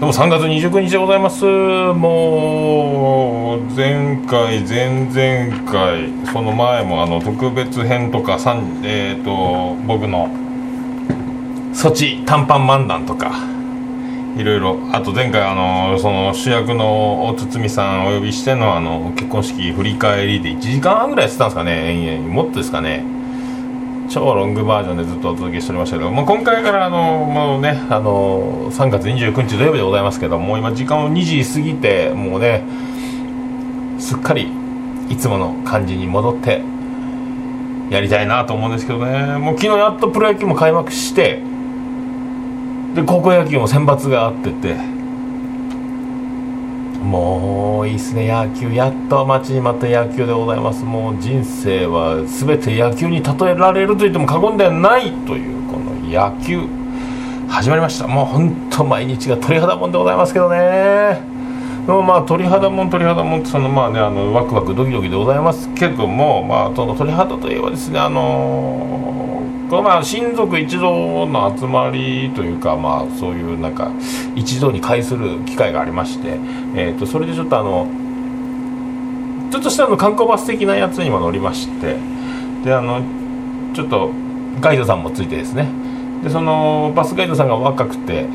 どうも3月29日でございます。もう前回前々回その前も特別編とか僕のソチ短パン漫談とかいろいろ、あと前回その主役のおつつみさんお呼びしての結婚式振り返りで1時間半ぐらいしてたんですかね、もっとですかね、超ロングバージョンでずっとお届けしておりましたけど、まあ、今回からもうね3月29日土曜日でございますけども、今時間を2時過ぎて、もうねすっかりいつもの感じに戻ってやりたいなと思うんですけどね。もう昨日やっとプロ野球も開幕して、で高校野球も選抜があってて、もういいっすね、野球やっと待ちに待った野球でございます。もう人生は全て野球に例えられると言っても過言ではないというこの野球始まりました。もう本当毎日が鳥肌もんでございますけどね。でもまあ鳥肌もんってワクワクドキドキでございますけども、まあその鳥肌といえばですね、親族一同の集まりというか、まあ、そういうなんか一同に会する機会がありまして、それでちょっとした観光バス的なやつにも乗りまして、でちょっとガイドさんもついてですね、でそのバスガイドさんが若くて、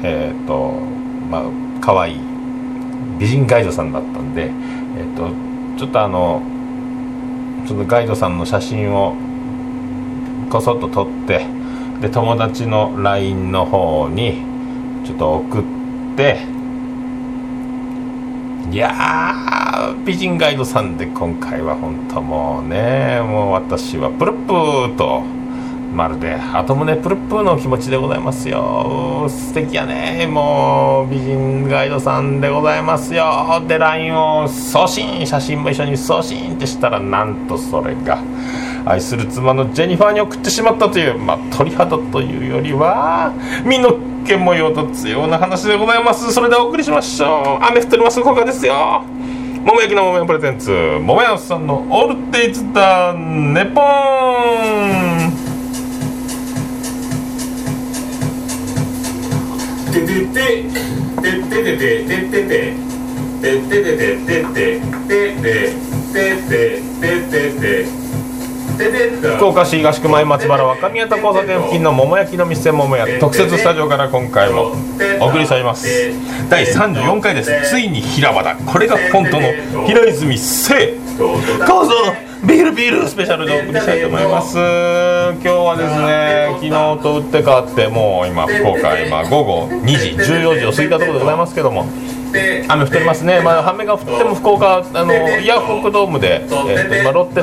可愛い美人ガイドさんだったんで、ちょっとちょっとガイドさんの写真をこそっと撮って、で友達の LINE の方にちょっと送って、いやー美人ガイドさんで今回は本当もうね、もう私はプルップーとまるで後胸プルップーの気持ちでございますよ。素敵やね、もう美人ガイドさんでございますよ。で LINE を送信、写真も一緒に送信ってしたら、なんとそれが愛する妻のジェニファーに送ってしまったという、まあ、鳥肌というよりは身の毛模様と強いな話でございます。それではお送りしましょう。雨降っております効果ですよ。桃焼きの桃屋プレゼンツ、桃屋さんのオールデイズだネポーン。ててててててててててててて福岡市東区前松原若宮田交差点付近の桃焼きの店桃屋特設スタジオから今回もお送りされます。第34回です。ついに平和だ、これが本当の平泉聖どうぞビールスペシャルでお送りしたいと思います。今日はですね、昨日と打って変わって、もう今福岡午後2時14時を過ぎたところでございますけども、雨降ってますね。まあ、雨が降っても福岡イヤホークドームで、ロッ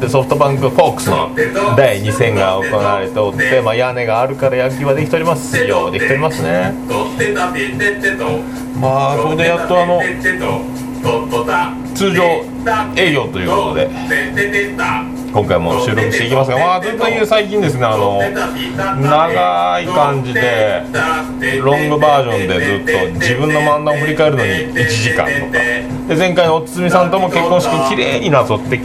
テソフトバンクホークスの第2戦が行われておって、まあ、屋根があるから野球はできておりますよ。できておりますね。まあそれでやっと通常営業ということで今回も収録していきますが、まあずっと最近ですね、長い感じでロングバージョンでずっと自分の漫談を振り返るのに1時間とかで、前回のおつみさんとも結婚式綺麗になぞって、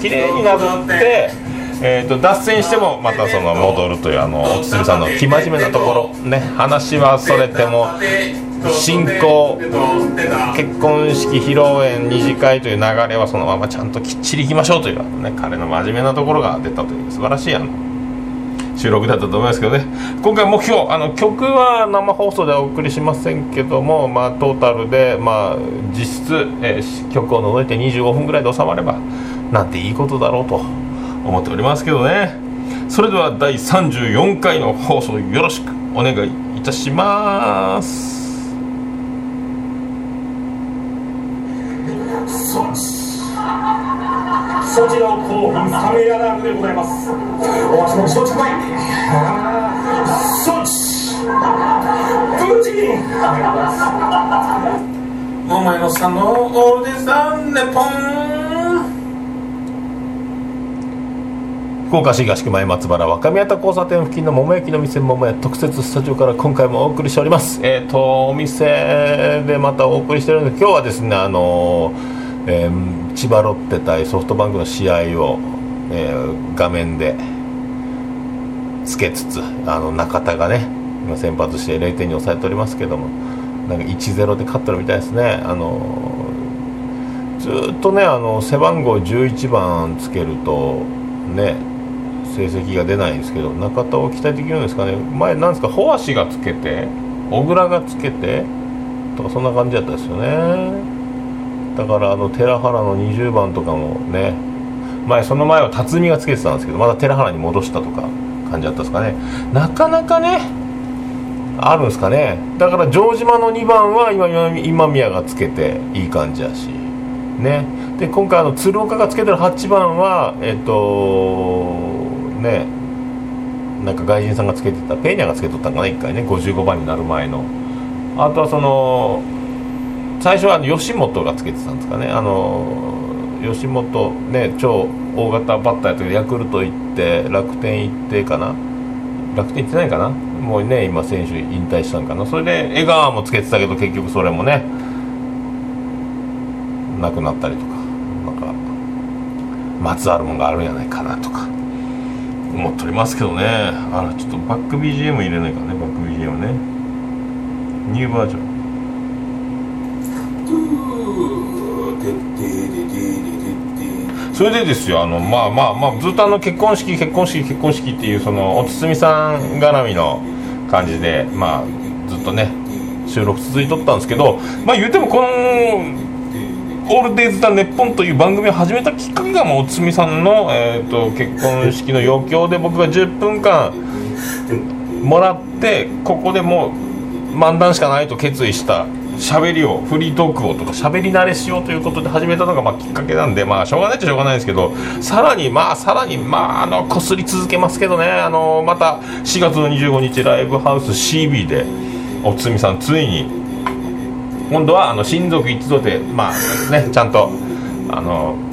脱線してもまたその戻るというおつみさんの生真面目なところね、話はそれても進行、結婚式、披露宴、二次会という流れはそのままちゃんときっちりいきましょうというね、彼の真面目なところが出たという素晴らしい収録だったと思いますけどね。今回目標、曲は生放送ではお送りしませんけども、まあ、トータルで、まあ、実質、曲を除いて25分ぐらいで収まればなんていいことだろうと思っておりますけどね。それでは第34回の放送よろしくお願いいたします。ソチの興奮冷めやらぬでございます。お足も承知くだい。ソチ無事お前のさんのオールデイズだネポン。福岡市東区前松原若宮田交差点付近の桃焼きの店桃屋特設スタジオから今回もお送りしております。お店でまたお送りしてるんで、今日はですね千葉ロッテ対ソフトバンクの試合を、画面でつけつつ中田がね今先発して 0.2 抑えておりますけども、なんか 1-0 で勝ってるみたいですね。ずっとね、背番号11番つけるとね成績が出ないんですけど、中田を期待できるんですかね。前なんですか、ホワシがつけて小倉がつけてとか、そんな感じだったですよね。だから寺原の20番とかもね、前その前は辰巳がつけてたんですけど、また寺原に戻したとか感じだったんですかね。なかなかねあるんですかね。だから城島の2番は今宮がつけていい感じやしね。で今回鶴岡がつけてる8番はね、なんか外人さんがつけてた、ペーニャがつけとったんかな、1回ね、55番になる前の。あとは最初は吉本がつけてたんですかね。吉本ね、超大型バッターやったけど、ヤクルト行って楽天行ってかな、楽天行ってないかな、もうね今選手引退したんかな。それで江川もつけてたけど結局それもねなくなったりとか、なんかまつわるもんがあるんじゃないかなとか思っておりますけどね。ちょっとバック BGM 入れないからね、バック BGM ね、ニューバージョンそれでですよ。ずっと結婚式っていうそのお堤さん絡みの感じで、ずっとね収録続いとったんですけど、言うてもこの「オールデイズ・ザ・ネッポン」という番組を始めたきっかけが、お堤さんの、結婚式の余興で僕が10分間もらって、ここでもう漫談しかないと決意した。喋りをフリートークをとか喋り慣れしようということで始めたのがきっかけなんで、しょうがないっちゃしょうがないんですけど、さらにこすり続けますけどね。また4月の25日ライブハウス CB でおつみさんついに今度は親族一同でちゃんと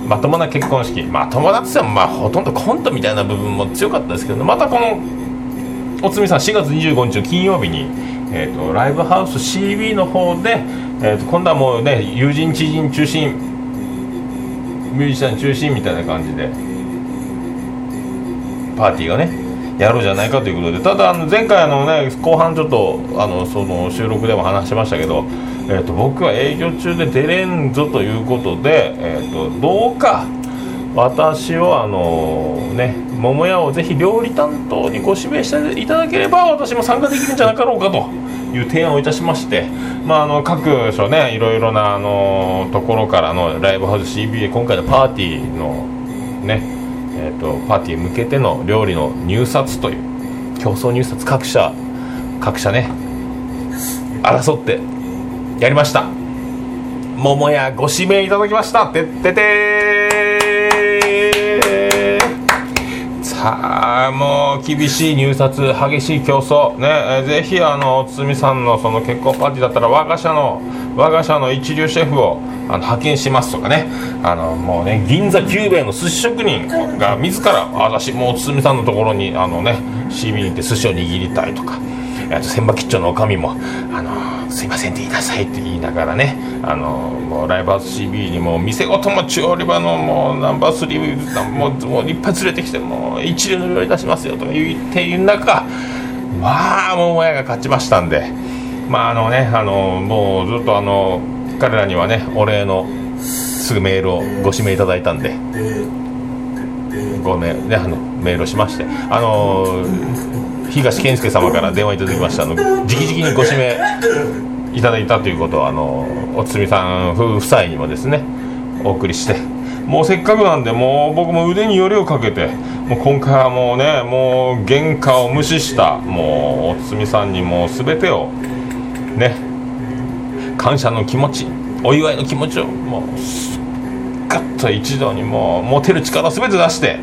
まともな結婚式、友達でもほとんどコントみたいな部分も強かったですけど、またこのおつみさん4月25日の金曜日にライブハウス CB の方で、今度はもうね友人知人中心ミュージシャン中心みたいな感じでパーティーがねやろうじゃないかということで。ただ前回ね後半ちょっとその収録でも話しましたけど、僕は営業中で出れんぞということで、どうか私を桃屋をぜひ料理担当にご指名していただければ私も参加できるんじゃなかろうかという提案をいたしまして、各所ねいろいろなところからのライブハウス CBA 今回のパーティーのね、パーティー向けての料理の入札という競争入札各社ね争ってやりました。桃屋ご指名いただきました。てっててー。もう厳しい入札、激しい競争ね。ぜひおつみさんのその結婚パーティーだったら我が社の一流シェフを派遣しますとかね、もうね銀座久兵衛の寿司職人が自ら私もうおつみさんのところにシービーに行って寿司を握りたいとか、千葉吉兆のおかみもすいませんって言いなさいって言いながらね、もうライブハウス CB にも店ごとも中央売り場のもうナンバー3もういっぱい連れてきてもう一流の料理出しますよとか言っている中、桃屋が勝ちましたんで、もうずっと彼らにはねお礼のすぐメールをご指名いただいたんでごめんねメールをしまして、東健介様から電話いただきました。直々にご指名いただいたということをおつみさん夫妻にもですねお送りして、もうせっかくなんでもう僕も腕によりをかけて、もう今回はもうねもう原価を無視したもうおつみさんにもう全てをね感謝の気持ちお祝いの気持ちをもうガッと一度にもう持てる力を全て出して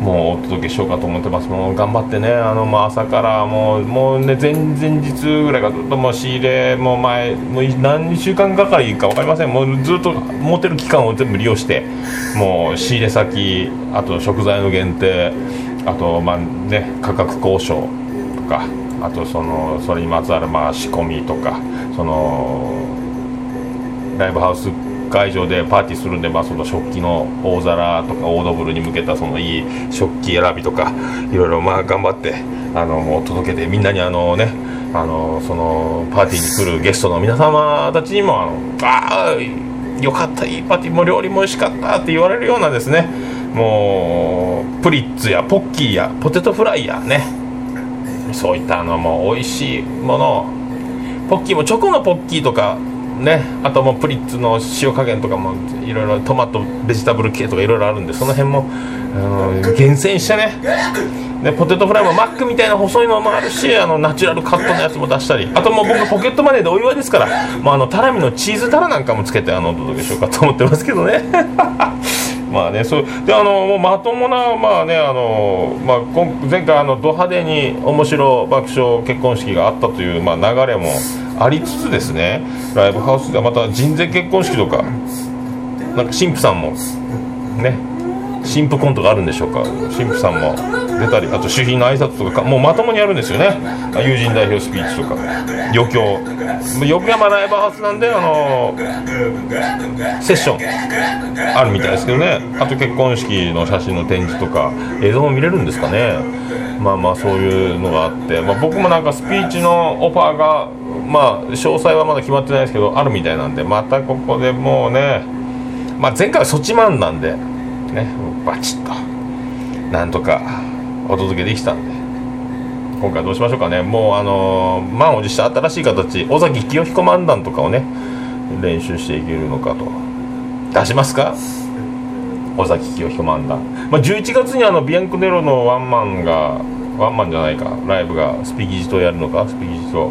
もうお届けしようかと思ってます。もう頑張ってね朝からもうね前々日ぐらいからずっともう仕入れも前もう何週間かかりか分かりません。もうずっと持てる期間を全部利用してもう仕入れ先、あと食材の限定、あと価格交渉とか、あとそれにまつわる仕込みとか、そのライブハウス会場でパーティーするんで、その食器の大皿とか大ドブルに向けたそのいい食器選びとかいろいろ頑張ってもう届けてみんなにそのパーティーに来るゲストの皆様たちにもよかった、いいパーティーも料理も美味しかったって言われるようなですね、もうプリッツやポッキーやポテトフライやね、そういったも美味しいもの、ポッキーもチョコのポッキーとかね、あともプリッツの塩加減とかもいろいろトマトベジタブル系とかいろいろあるんで、その辺も厳選したね。でポテトフライもマックみたいな細いのもあるし、ナチュラルカットのやつも出したり、あともう僕ポケットマネーでお祝いですから、もうタラミのチーズタラなんかもつけてお届けしようかと思ってますけどねまあね、そうでもうまともな、まあね、前回ド派手に面白爆笑結婚式があったという、まあ、流れもありつつですね、ライブハウスではまた人前結婚式とか、なんか新婦さんもね、新婦コントがあるんでしょうか、新婦さんも出たり、あと主賓の挨拶とかもうまともにやるんですよね、友人代表スピーチとか、余興はライブハウスなんでセッションあるみたいですけどね、あと結婚式の写真の展示とか映像も見れるんですかね、まあまあそういうのがあって、まあ、僕もなんかスピーチのオファーが、まあ詳細はまだ決まってないですけどあるみたいなんで、またここでもうね、まあ、前回はソチマンなんでね、バチッとなんとかお届けできたんで、今回どうしましょうかね、もう満を持した新しい形、尾崎清彦漫談とかをね練習していけるのかと、出しますか尾崎清彦漫談、まあ、11月にビアンコネロのワンマンじゃないかライブがスピギジとやるのか、スピギジと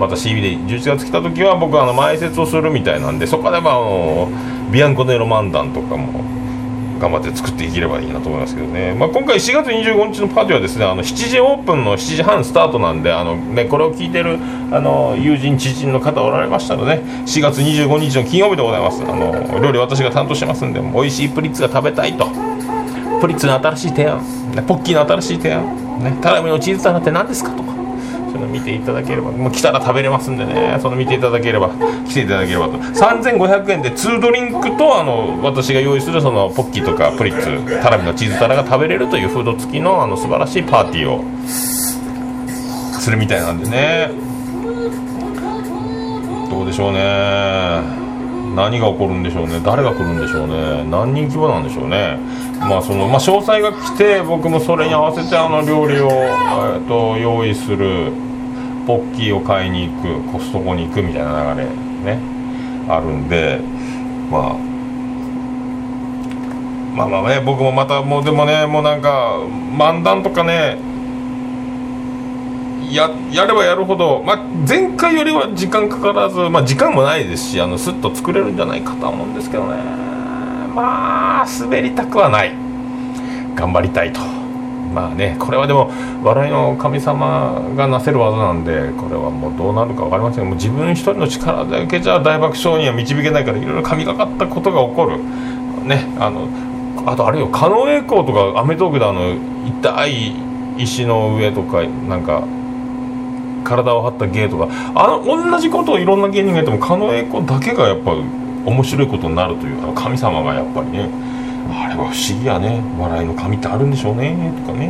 また CB で11月来た時は僕前説をするみたいなんで、そこでビアンコネロ漫談とかも頑張って作っていければいいなと思いますけどね、まあ、今回4月25日のパーティーはですね、7時オープンの7時半スタートなんで、ね、これを聞いてる友人知人の方おられましたので、4月25日の金曜日でございます。料理私が担当してますんで、美味しいプリッツが食べたいと、プリッツの新しい提案、ポッキーの新しい提案、ね、タラミのチーズタラって何ですかとか、その見ていただければ、もう来たら食べれますんでね、その見ていただければ、来ていただければと、3500円で2ドリンクと私が用意するそのポッキーとかプリッツ、タラミのチーズタラが食べれるというフード付きの素晴らしいパーティーをするみたいなんでね、どうでしょうね、何が起こるんでしょうね、誰が来るんでしょうね、何人規模なんでしょうね、まあ詳細が来て僕もそれに合わせて料理を用意する、ポッキーを買いに行く、コストコに行くみたいな流れねあるんで、まあね、僕もまたもうでもね、もうなんか漫談とかねやればやるほど、まあ、前回よりは時間かからず、まあ、時間もないですし、スッと作れるんじゃないかと思うんですけどね、まあ滑りたくはない、頑張りたいと、まあね、これはでも笑いの神様がなせる技なんで、これはもうどうなるか分かりませんが、もう自分一人の力だけじゃ大爆笑には導けないから、いろいろ神がかったことが起こるね、あとあれよ、狩野英孝とかアメトークで痛い石の上とかなんか体を張った芸とか、同じことをいろんな芸人がやっても狩野英孝だけがやっぱ面白いことになるという、神様がやっぱりね、あれは不思議やね、笑いの神ってあるんでしょうねとかね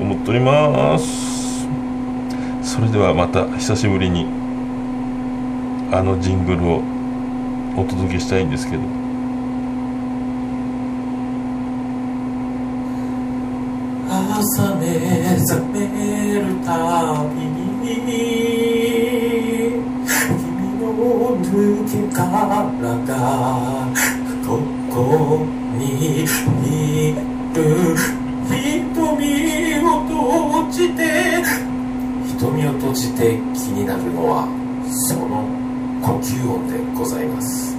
思っております。それではまた久しぶりにジングルをお届けしたいんですけど、朝目覚めるたびに君の抜け殻がここにいる、瞳を閉じて気になるのはその呼吸音でございます。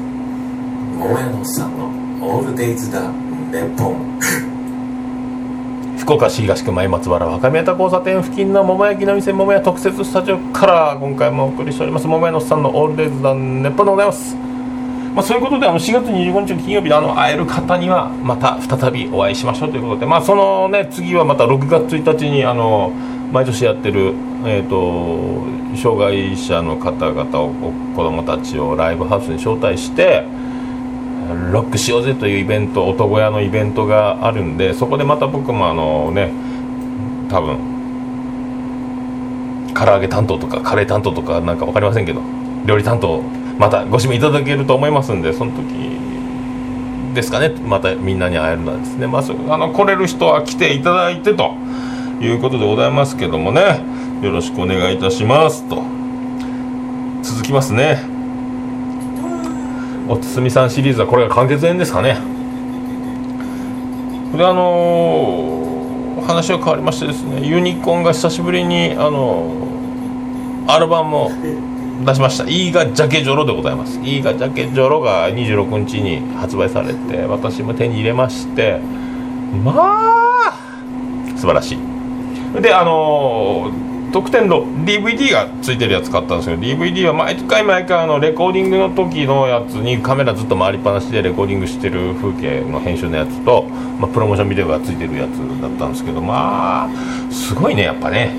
桃屋のさんのオールデイズだネポン福岡市東区前松原若宮田交差点付近の桃焼きの店桃屋特設スタジオから今回もお送りしております桃屋のおっさんのオールデイズだネッポンでございます。まあ、そういうことで4月25日の金曜日で会える方にはまた再びお会いしましょうということで、まあね、次はまた6月1日に毎年やってる、障害者の方々を子どもたちをライブハウスに招待してロックしようぜというイベント、男屋のイベントがあるんで、そこでまた僕も多分唐揚げ担当とかカレー担当とかなんか分かりませんけど、料理担当またご指名いただけると思いますんで、その時ですかね、またみんなに会えるのはですね、まあ、来れる人は来ていただいてということでございますけどもね、よろしくお願いいたしますと。続きますね、おつすみさんシリーズはこれが完結編ですかね。で話は変わりましてですね、ユニコーンが久しぶりにアルバムを出しました。イーガジャケジョロでございます。イーガジャケジョロが26日に発売されて、私も手に入れまして、まあ素晴らしい。で特典の DVD がついてるやつ買ったんですけど、 DVD は毎回レコーディングの時のやつにカメラずっと回りっぱなしでレコーディングしてる風景の編集のやつと、まあ、プロモーションビデオがついてるやつだったんですけど、まあすごいねやっぱね、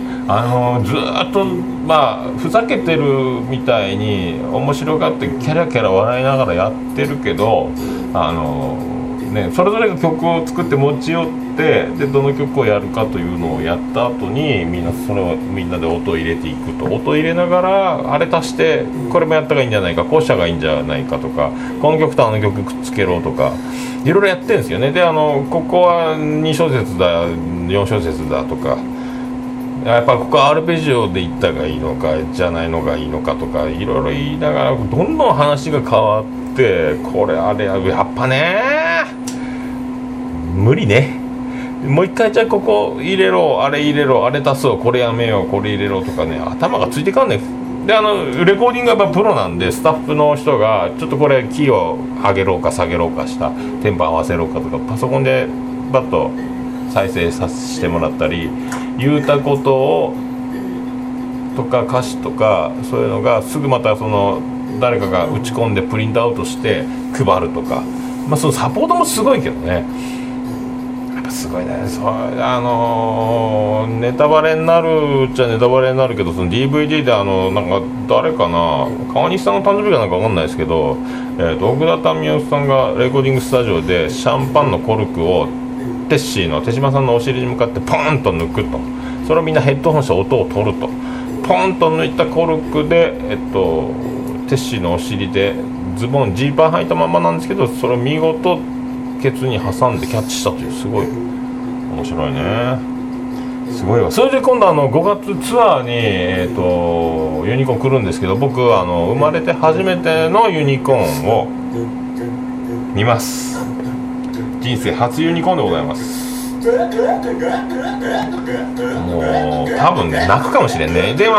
ずっとまあふざけてるみたいに面白がってキャラキャラ笑いながらやってるけど、それぞれが曲を作って持ち寄って、でどの曲をやるかというのをやった後にみんなで音を入れていくと、音を入れながらあれ足してこれもやったがいいんじゃないか、こうしたがいいんじゃないかとか、この曲とあの曲くっつけろとかいろいろやってるんですよね。でここは2小節だ4小節だとか、やっぱここはアルペジオでいったがいいのかじゃないのがいいのかとかいろいろ言いながらどんどん話が変わって、これあれやっぱね無理ね、もう一回じゃあここ入れろあれ入れろあれ足そうこれやめようこれ入れろとかね、頭がついてかんねん。でレコーディングはやっぱプロなんで、スタッフの人がちょっとこれキーを上げろうか下げろうかしたテンポ合わせろうかとか、パソコンでバッと再生させてもらったり、言うたことをとか歌詞とかそういうのがすぐまた誰かが打ち込んでプリントアウトして配るとか、まあそのサポートもすごいけどね、すごいね。そうネタバレになるっちゃネタバレになるけど、その DVD でなんか誰かな、川西さんの誕生日かなんか分かんないですけど、奥田民生さんがレコーディングスタジオでシャンパンのコルクをテッシーの手島さんのお尻に向かってポンと抜くと、それをみんなヘッドホンして音を取ると、ポンと抜いたコルクでテッシーのお尻でズボンジーパン履いたままなんですけど、それを見事ケツに挟んでキャッチしたという、すごい面白いね、すごいわ。それで今度5月ツアーに、ユニコーン来るんですけど、僕生まれて初めてのユニコーンを見ます。人生初ユニコーンでございます。もう多分ね泣くかもしれんね。でも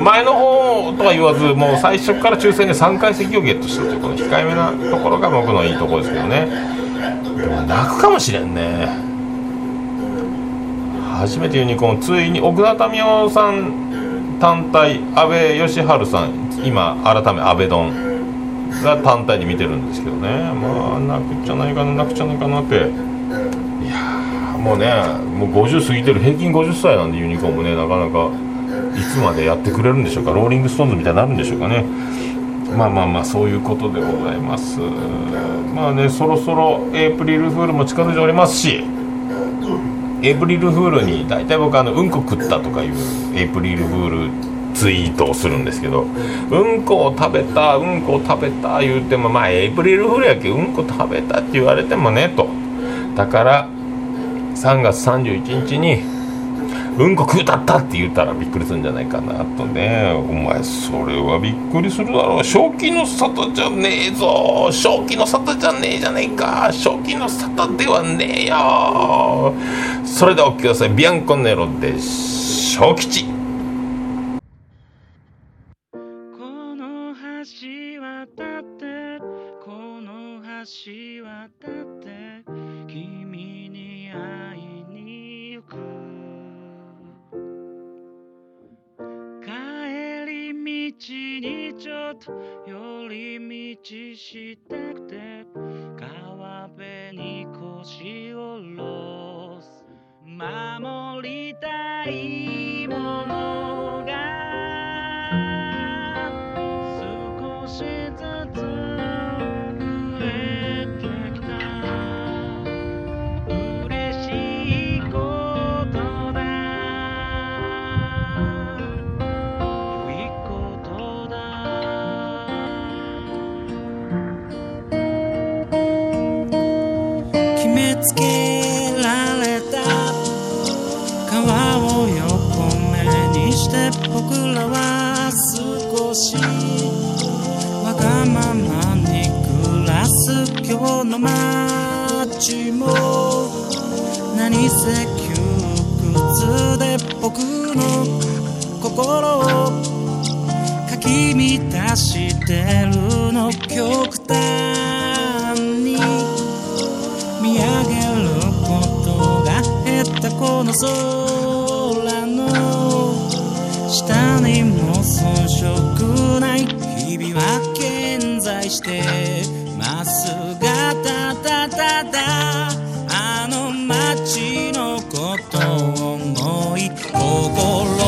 前の方とは言わず、もう最初から抽選で3回席をゲットしたというこの控えめなところが僕のいいところですけどね。でも泣くかもしれんね。初めてユニコーン、ついに奥田民生さん単体、阿部義春さん、今改め阿部丼が単体で見てるんですけどね、まあ泣くんじゃないかなって。いやもうね、もう50過ぎてる、平均50歳なんでユニコーンもね、なかなかいつまでやってくれるんでしょうか、ローリングストーンズみたいになるんでしょうかね。まあそういうことでございます。まあね、そろそろエイプリルフールも近づいておりますし、エイプリルフールに大体僕うんこ食ったとかいうエイプリルフールツイートをするんですけど、うんこを食べた言うても、まあエイプリルフールやけうんこ食べたって言われてもねと、だから3月31日にうんこ食うたったって言ったらびっくりするんじゃないかなとね。お前それはびっくりするだろう、正気の沙汰じゃねえぞ、正気の沙汰じゃねえじゃねえか、正気の沙汰ではねえよ。それではお聞きください、ビアンコネロで小吉。この橋渡ってこの橋渡って君に会いに行く、帰り道にちょっと寄り道したくて川辺に腰を下ろす、守りたいものが少しずつの街も何せ窮屈で僕の心をかき乱してるの極端に見上げることが減ったこの空の下にも遜色ない日々は健在してますが、ただあの街のことを思い心を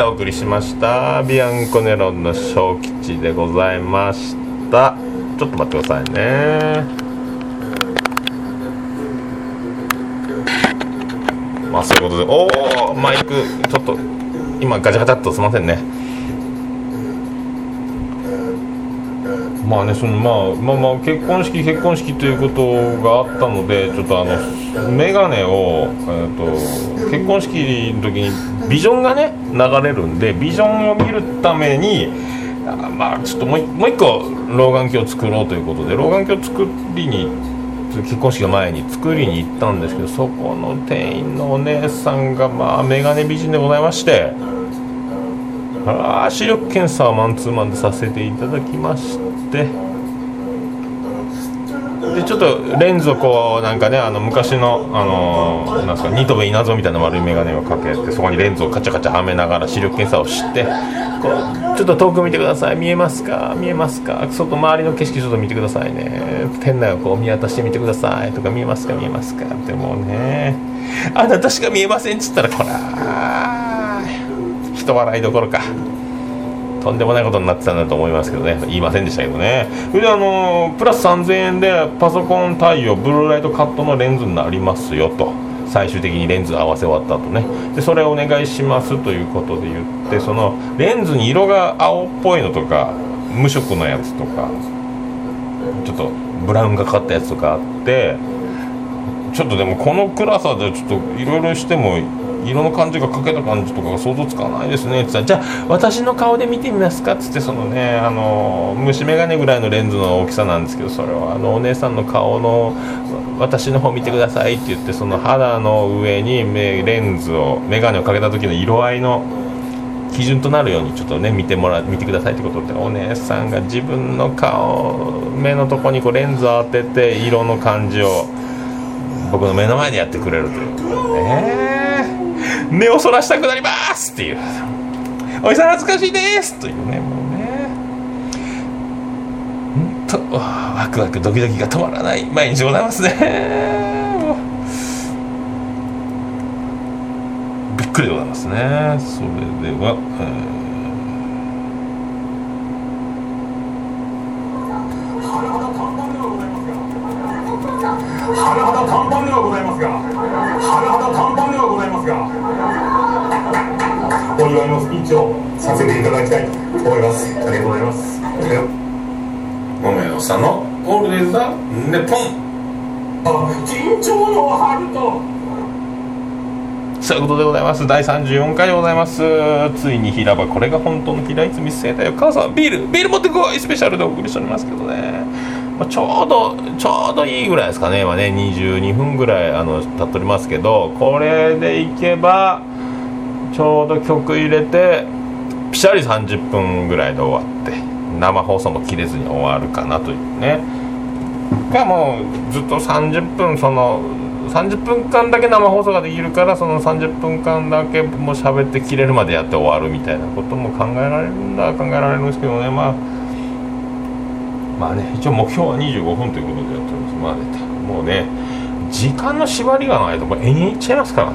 お送りしましたビアンコネロンの小吉でございました。ちょっと待ってくださいね。まあそういうことで、おーマイクちょっと今ガチャガチャっとすいませんね。まあね、そのまあ結婚式ということがあったので、ちょっとメガネを結婚式の時にビジョンがね流れるんで、ビジョンを見るためにまあちょっともう一個老眼鏡を作ろうということで、老眼鏡を作りに結婚式の前に作りに行ったんですけど、そこの店員のお姉さんがまあメガネ美人でございまして、視力検査をマンツーマンでさせていただきまして、でちょっとレンズをこうなんかね、昔のなんですか、新渡戸稲造みたいな丸い眼鏡をかけて、そこにレンズをカチャカチャはめながら視力検査をして、こうちょっと遠く見てください、見えますか、外周りの景色ちょっと見てくださいね、店内をこう見渡してみてくださいとか、見えますかってもうね、あなたしか見えませんっつったら、こら人笑いどころかとんでもないことになってたんだと思いますけどね、言いませんでしたけどね。それでプラス3000円でパソコン対応ブルーライトカットのレンズになりますよと、最終的にレンズ合わせ終わった後ね、でそれお願いしますということで言って、そのレンズに色が青っぽいのとか無色のやつとかちょっとブラウンがかったやつとかあって、ちょっとでもこの暗さでちょっといろいろしても色の感じが欠けた感じとかが想像つかないですねって言ったら、じゃあ私の顔で見てみますかって言って、そのね、虫眼鏡ぐらいのレンズの大きさなんですけど、それはお姉さんの顔の私の方見てくださいって言って、その肌の上にレンズを眼鏡をかけた時の色合いの基準となるようにちょっとね見てくださいってことで、お姉さんが自分の顔目のとこにこうレンズを当てて色の感じを僕の目の前でやってくれるということでね、目をそらしたくなりますっていう、おじさん恥ずかしいですというね、もうねんとワクワクドキドキが止まらない毎日ございますね。びっくりでございますね。それでは、ハラハタ簡単ではございますがお祝いのスピーチをさせていただきたいと思います。ありがとうございます。ごめんおさんのオールデイズだネポン緊張の春とそういうことでございます。第34回でございます。ついに平場、これが本当の平いつ見据えたよ母さん、ビール持ってこいスペシャルでお送りしておりますけどね、まあ、ちょうどいいぐらいですかね。今ね22分ぐらい経っておりますけど、これでいけばちょうど曲入れてピシャリ30分ぐらいで終わって、生放送も切れずに終わるかなというね。がもうずっと30分その30分間だけ生放送ができるから、その30分間だけもう喋って切れるまでやって終わるみたいなことも考えられるんですけどね。まあね、一応目標は25分ということでやっております。まあね、もうね時間の縛りがないともう延々いっちゃいますから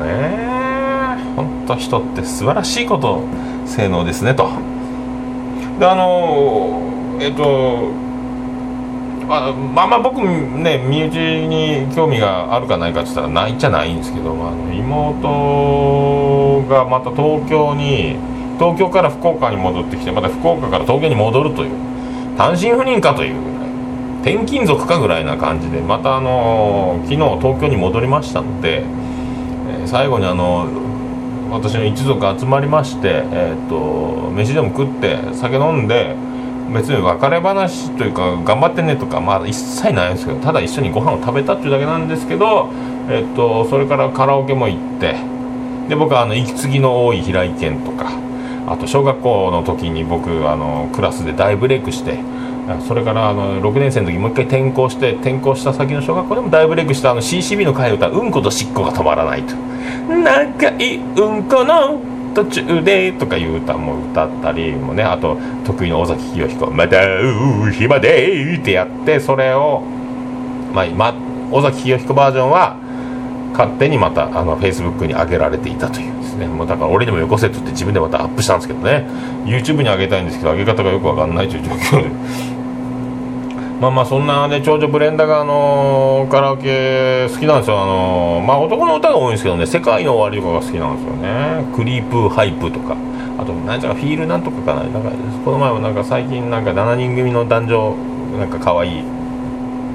ね。ほんと人って素晴らしいこと性能ですねと。でまあ僕ね身内に興味があるかないかって言ったらないじゃないんですけど、妹がまた東京から福岡に戻ってきて、また福岡から東京に戻るという単身赴任かというぐらい転勤族かぐらいな感じで、また昨日東京に戻りましたので、最後に私の一族集まりまして、飯でも食って酒飲んで、別に別れ話というか頑張ってねとかまあ一切ないんですけど、ただ一緒にご飯を食べたっていうだけなんですけど、それからカラオケも行って、で僕は息継ぎの多い平井堅とか、あと小学校の時に僕クラスで大ブレイクして、それから6年生の時もう一回転校して、転校した先の小学校でも大ブレイクしたCCB の替え歌、うんことしっこが止まらないと長いうんこの途中でとかいう歌も歌ったりもね、あと得意の尾崎清彦またう暇でってやって、それを尾崎清彦バージョンは勝手にまたFacebook に上げられていたというですね。もうだから俺にもよこせと言って自分でまたアップしたんですけどね、 YouTube に上げたいんですけど上げ方がよくわかんないという状況でまあそんなね、長女ブレンダがカラオケ好きなんですよ。男の歌が多いんですけどね、世界の終わりとかが好きなんですよね。クリープハイプとか、あとなんちゃらフィールなんとかかな、なんかこの前もなんか最近なんか7人組の男女なんか可愛い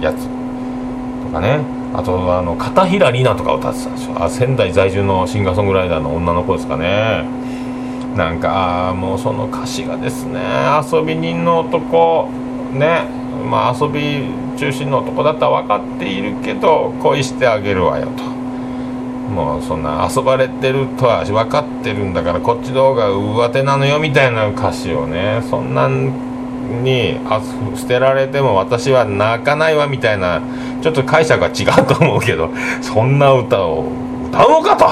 やつとかね、あと片平里奈とか歌ってたんですよ。仙台在住のシンガーソングライダーの女の子ですかね。なんかもうその歌詞がですね、遊び人の男ね、まあ、遊び中心の男だったら分かっているけど恋してあげるわよと、もうそんな遊ばれてるとは分かってるんだからこっちの方が上手なのよみたいな歌詞をね、そんなんに捨てられても私は泣かないわみたいな、ちょっと解釈が違うと思うけど、そんな歌を歌うのかと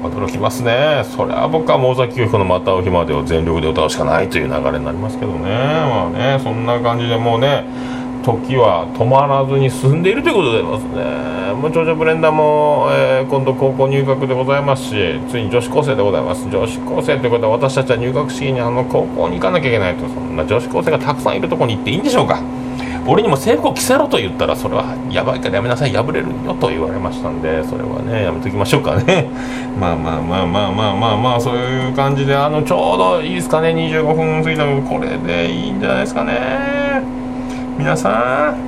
驚きますね。それは僕は尾崎紀世彦のまたお日までを全力で歌うしかないという流れになりますけどね。まあね、そんな感じでもうね時は止まらずに進んでいるということでございますね。もう長女ブレンダーも、今度高校入学でございますし、ついに女子高生でございます。女子高生ということは私たちは入学式に高校に行かなきゃいけないと。そんな女子高生がたくさんいるところに行っていいんでしょうか。俺にも制服を着せろと言ったらそれはやばいからやめなさい、破れるよと言われましたんで、それはねやめときましょうかねまあそういう感じでちょうどいいですかね。25分過ぎたのこれでいいんじゃないですかね。皆さん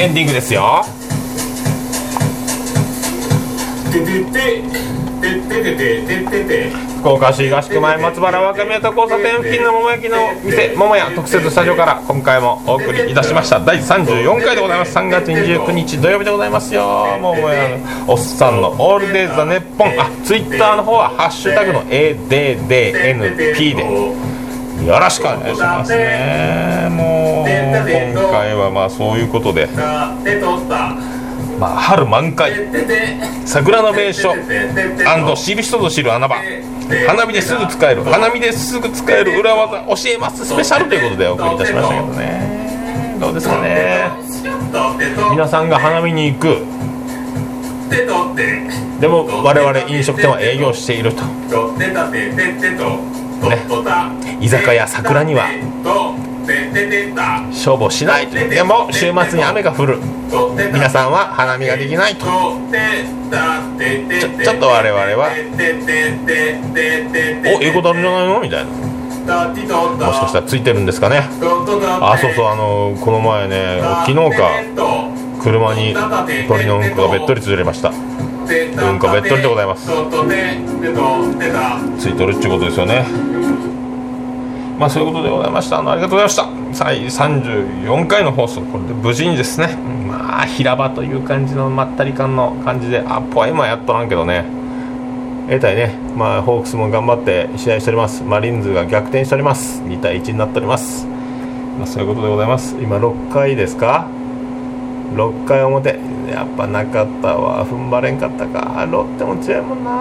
エンディングですよ。福岡市東区前松原若宮と交差点付近の桃焼きの店桃屋特設スタジオから今回もお送りいたしました第34回でございます。3月29日土曜日でございますよ。桃屋のおっさんのオールデイザネッポン、ツイッターの方はハッシュタグの ADDNP でよろしくお願いしますね。もう今回はまあそういうことで、春満開、桜の名所&知る人ぞ知る穴場、花見ですぐ使える裏技教えますスペシャルということでお送りいたしましたけどね。どうですかね、皆さんが花見に行く、でも我々飲食店は営業しているとね、居酒屋桜には消防しない。でも週末に雨が降る、皆さんは花見ができないと、ちょっと我々はおいうことあるんじゃないのみたいな、もしかしたらついてるんですかね。そうそうこの前ね、昨日か車に鳥のうんこがべっとりつづれました。うんこべっとりでございます。ついとるっちゅうことですよね。まあそういうことでございました。ありがとうございました。第34回の放送、これで無事にですね、まあ平場という感じのまったり感の感じで、ポエムはやっとらんけどね、得たいね。まあホークスも頑張って試合しております。マリーンズが逆転しております。2対1になっております。まあそういうことでございます。今6回ですか、6回表、やっぱなかったわ、踏ん張れんかったか、ロッテも強いもんな。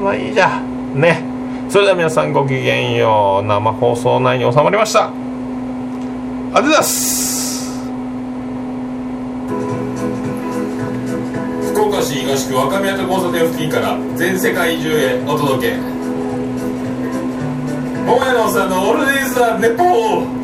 まあいいじゃんね。それでは皆さんごきげんよう。生放送内に収まりました。ありがとうございます。福岡市東区若宮と交差点付近から全世界中へお届け、桃屋のおっさんのオールデイズ・ザ・ネポー。